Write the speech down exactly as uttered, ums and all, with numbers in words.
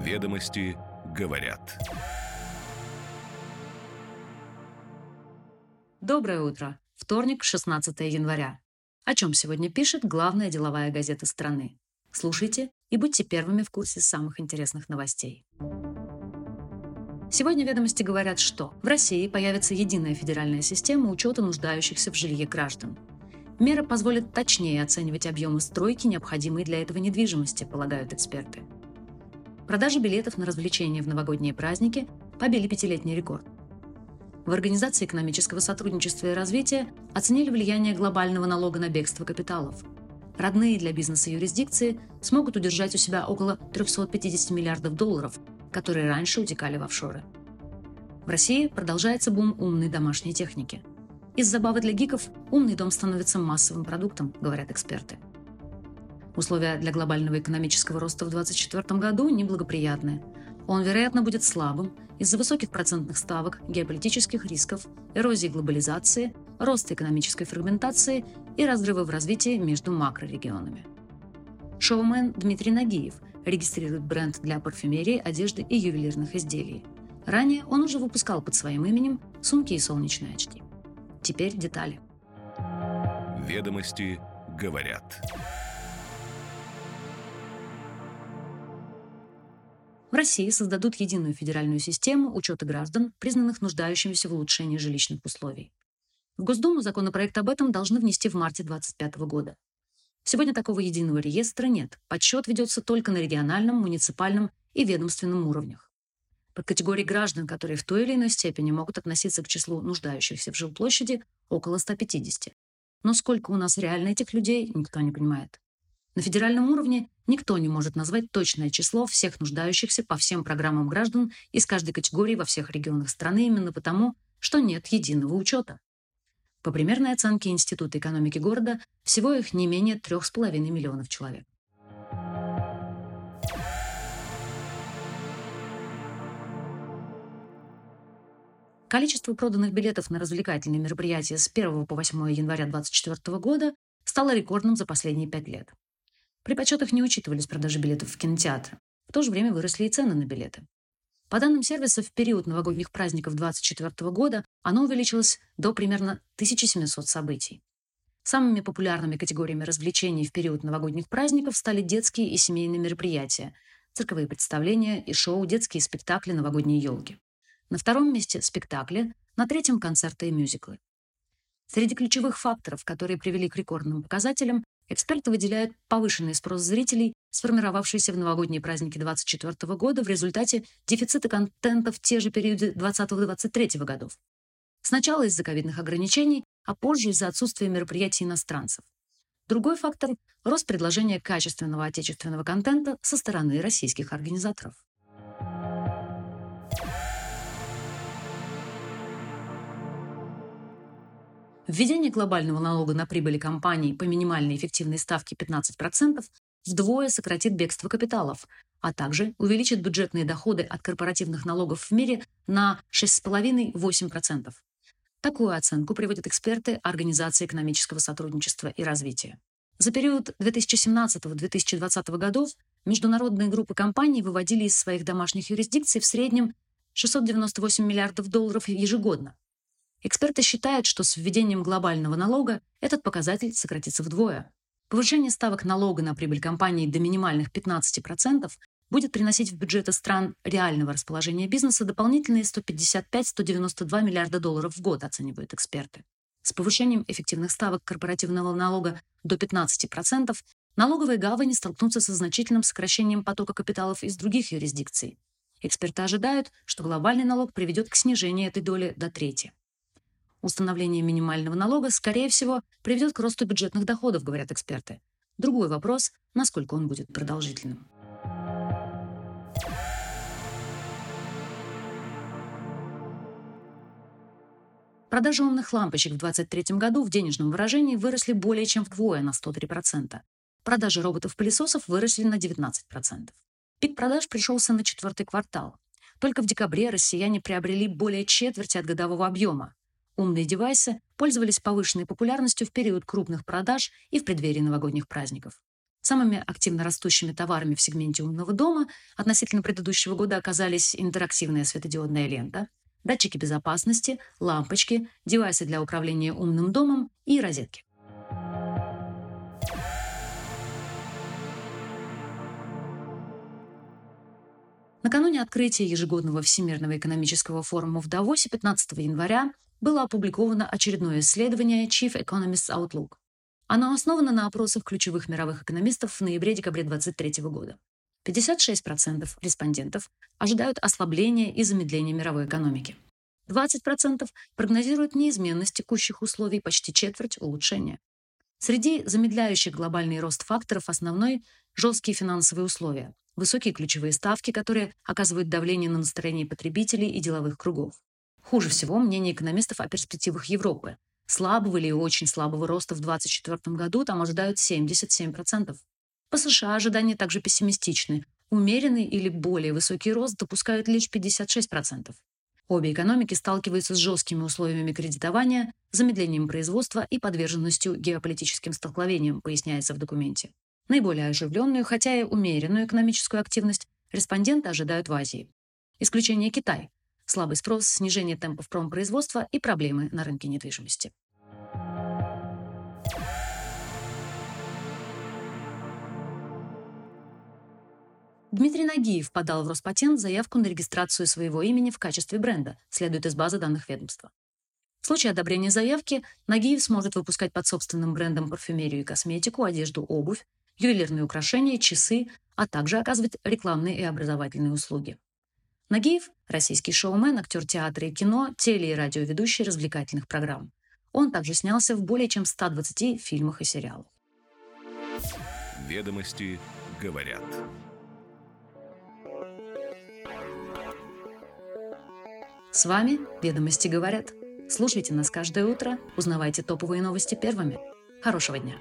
Ведомости говорят. Доброе утро. Вторник, шестнадцатое января. О чем сегодня пишет главная деловая газета страны. Слушайте и будьте первыми в курсе самых интересных новостей. Сегодня ведомости говорят, что в России появится единая федеральная система учета нуждающихся в жилье граждан. Мера позволит точнее оценивать объемы стройки, необходимые для этого недвижимости, полагают эксперты. Продажи билетов на развлечения в новогодние праздники побили пятилетний рекорд. В Организации экономического сотрудничества и развития оценили влияние глобального налога на бегство капиталов. Родные для бизнеса юрисдикции смогут удержать у себя около триста пятьдесят миллиардов долларов, которые раньше утекали в офшоры. В России продолжается бум умной домашней техники. Из забавы для гиков умный дом становится массовым продуктом, говорят эксперты. Условия для глобального экономического роста в две тысячи двадцать четвёртом году неблагоприятны. Он, вероятно, будет слабым из-за высоких процентных ставок, геополитических рисков, эрозии глобализации, роста экономической фрагментации и разрыва в развитии между макрорегионами. Шоумен Дмитрий Нагиев регистрирует бренд для парфюмерии, одежды и ювелирных изделий. Ранее он уже выпускал под своим именем сумки и солнечные очки. Теперь детали. Ведомости говорят. В России создадут единую федеральную систему учета граждан, признанных нуждающимися в улучшении жилищных условий. В Госдуму законопроект об этом должны внести в марте две тысячи двадцать пятого года. Сегодня такого единого реестра нет. Подсчет ведется только на региональном, муниципальном и ведомственном уровнях. Под категорией граждан, которые в той или иной степени могут относиться к числу нуждающихся в жилплощади, около ста пятидесяти. Но сколько у нас реально этих людей, никто не понимает. На федеральном уровне никто не может назвать точное число всех нуждающихся по всем программам граждан из каждой категории во всех регионах страны именно потому, что нет единого учета. По примерной оценке Института экономики города, всего их не менее трёх с половиной миллионов человек. Количество проданных билетов на развлекательные мероприятия с первого по восьмое января две тысячи двадцать четвёртого года стало рекордным за последние пять лет. При подсчетах не учитывались продажи билетов в кинотеатры. В то же время выросли и цены на билеты. По данным сервиса, в период новогодних праздников две тысячи двадцать четвёртого года оно увеличилось до примерно тысячи семисот событий. Самыми популярными категориями развлечений в период новогодних праздников стали детские и семейные мероприятия, цирковые представления и шоу, детские спектакли, новогодние елки. На втором месте – спектакли, на третьем – концерты и мюзиклы. Среди ключевых факторов, которые привели к рекордным показателям, эксперты выделяют повышенный спрос зрителей, сформировавшийся в новогодние праздники две тысячи двадцать четвёртого года в результате дефицита контента в те же периоды двадцатого — двадцать третьего годов. Сначала из-за ковидных ограничений, а позже из-за отсутствия мероприятий иностранцев. Другой фактор – рост предложения качественного отечественного контента со стороны российских организаторов. Введение глобального налога на прибыль компаний по минимальной эффективной ставке пятнадцать процентов вдвое сократит бегство капиталов, а также увеличит бюджетные доходы от корпоративных налогов в мире на шесть с половиной — восемь процентов. Такую оценку приводят эксперты Организации экономического сотрудничества и развития. За период две тысячи семнадцатого — две тысячи двадцатого годов международные группы компаний выводили из своих домашних юрисдикций в среднем шестьсот девяносто восемь миллиардов долларов ежегодно. Эксперты считают, что с введением глобального налога этот показатель сократится вдвое. Повышение ставок налога на прибыль компаний до минимальных пятнадцати процентов будет приносить в бюджеты стран реального расположения бизнеса дополнительные сто пятьдесят пять — сто девяносто два миллиарда долларов в год, оценивают эксперты. С повышением эффективных ставок корпоративного налога до пятнадцати процентов налоговые гавани столкнутся со значительным сокращением потока капиталов из других юрисдикций. Эксперты ожидают, что глобальный налог приведет к снижению этой доли до трети. Установление минимального налога, скорее всего, приведет к росту бюджетных доходов, говорят эксперты. Другой вопрос – насколько он будет продолжительным. Продажи умных лампочек в две тысячи двадцать третьем году в денежном выражении выросли более чем вдвое, на сто три процента. Продажи роботов-пылесосов выросли на девятнадцать процентов. Пик продаж пришелся на четвертый квартал. Только в декабре россияне приобрели более четверти от годового объема. Умные девайсы пользовались повышенной популярностью в период крупных продаж и в преддверии новогодних праздников. Самыми активно растущими товарами в сегменте умного дома относительно предыдущего года оказались интерактивная светодиодная лента, датчики безопасности, лампочки, девайсы для управления умным домом и розетки. Накануне открытия ежегодного Всемирного экономического форума в Давосе пятнадцатого января было опубликовано очередное исследование Chief Economist's Outlook. Оно основано на опросах ключевых мировых экономистов в ноябре-декабре две тысячи двадцать третьего года. пятьдесят шесть процентов респондентов ожидают ослабления и замедления мировой экономики. двадцать процентов прогнозируют неизменность текущих условий, почти четверть – улучшения. Среди замедляющих глобальный рост факторов основной – жесткие финансовые условия, высокие ключевые ставки, которые оказывают давление на настроение потребителей и деловых кругов. Хуже всего мнение экономистов о перспективах Европы. Слабого или очень слабого роста в две тысячи двадцать четвёртом году там ожидают семьдесят семь процентов. По США ожидания также пессимистичны. Умеренный или более высокий рост допускают лишь пятьдесят шесть процентов. Обе экономики сталкиваются с жесткими условиями кредитования, замедлением производства и подверженностью геополитическим столкновениям, поясняется в документе. Наиболее оживленную, хотя и умеренную экономическую активность респонденты ожидают в Азии. Исключение Китай. Слабый спрос, снижение темпов промпроизводства и проблемы на рынке недвижимости. Дмитрий Нагиев подал в Роспатент заявку на регистрацию своего имени в качестве бренда, следует из базы данных ведомства. В случае одобрения заявки Нагиев сможет выпускать под собственным брендом парфюмерию и косметику, одежду, обувь, ювелирные украшения, часы, а также оказывать рекламные и образовательные услуги. Нагиев – российский шоумен, актер театра и кино, теле- и радиоведущий развлекательных программ. Он также снялся в более чем ста двадцати фильмах и сериалах. Ведомости говорят. С вами «Ведомости говорят». Слушайте нас каждое утро, узнавайте топовые новости первыми. Хорошего дня!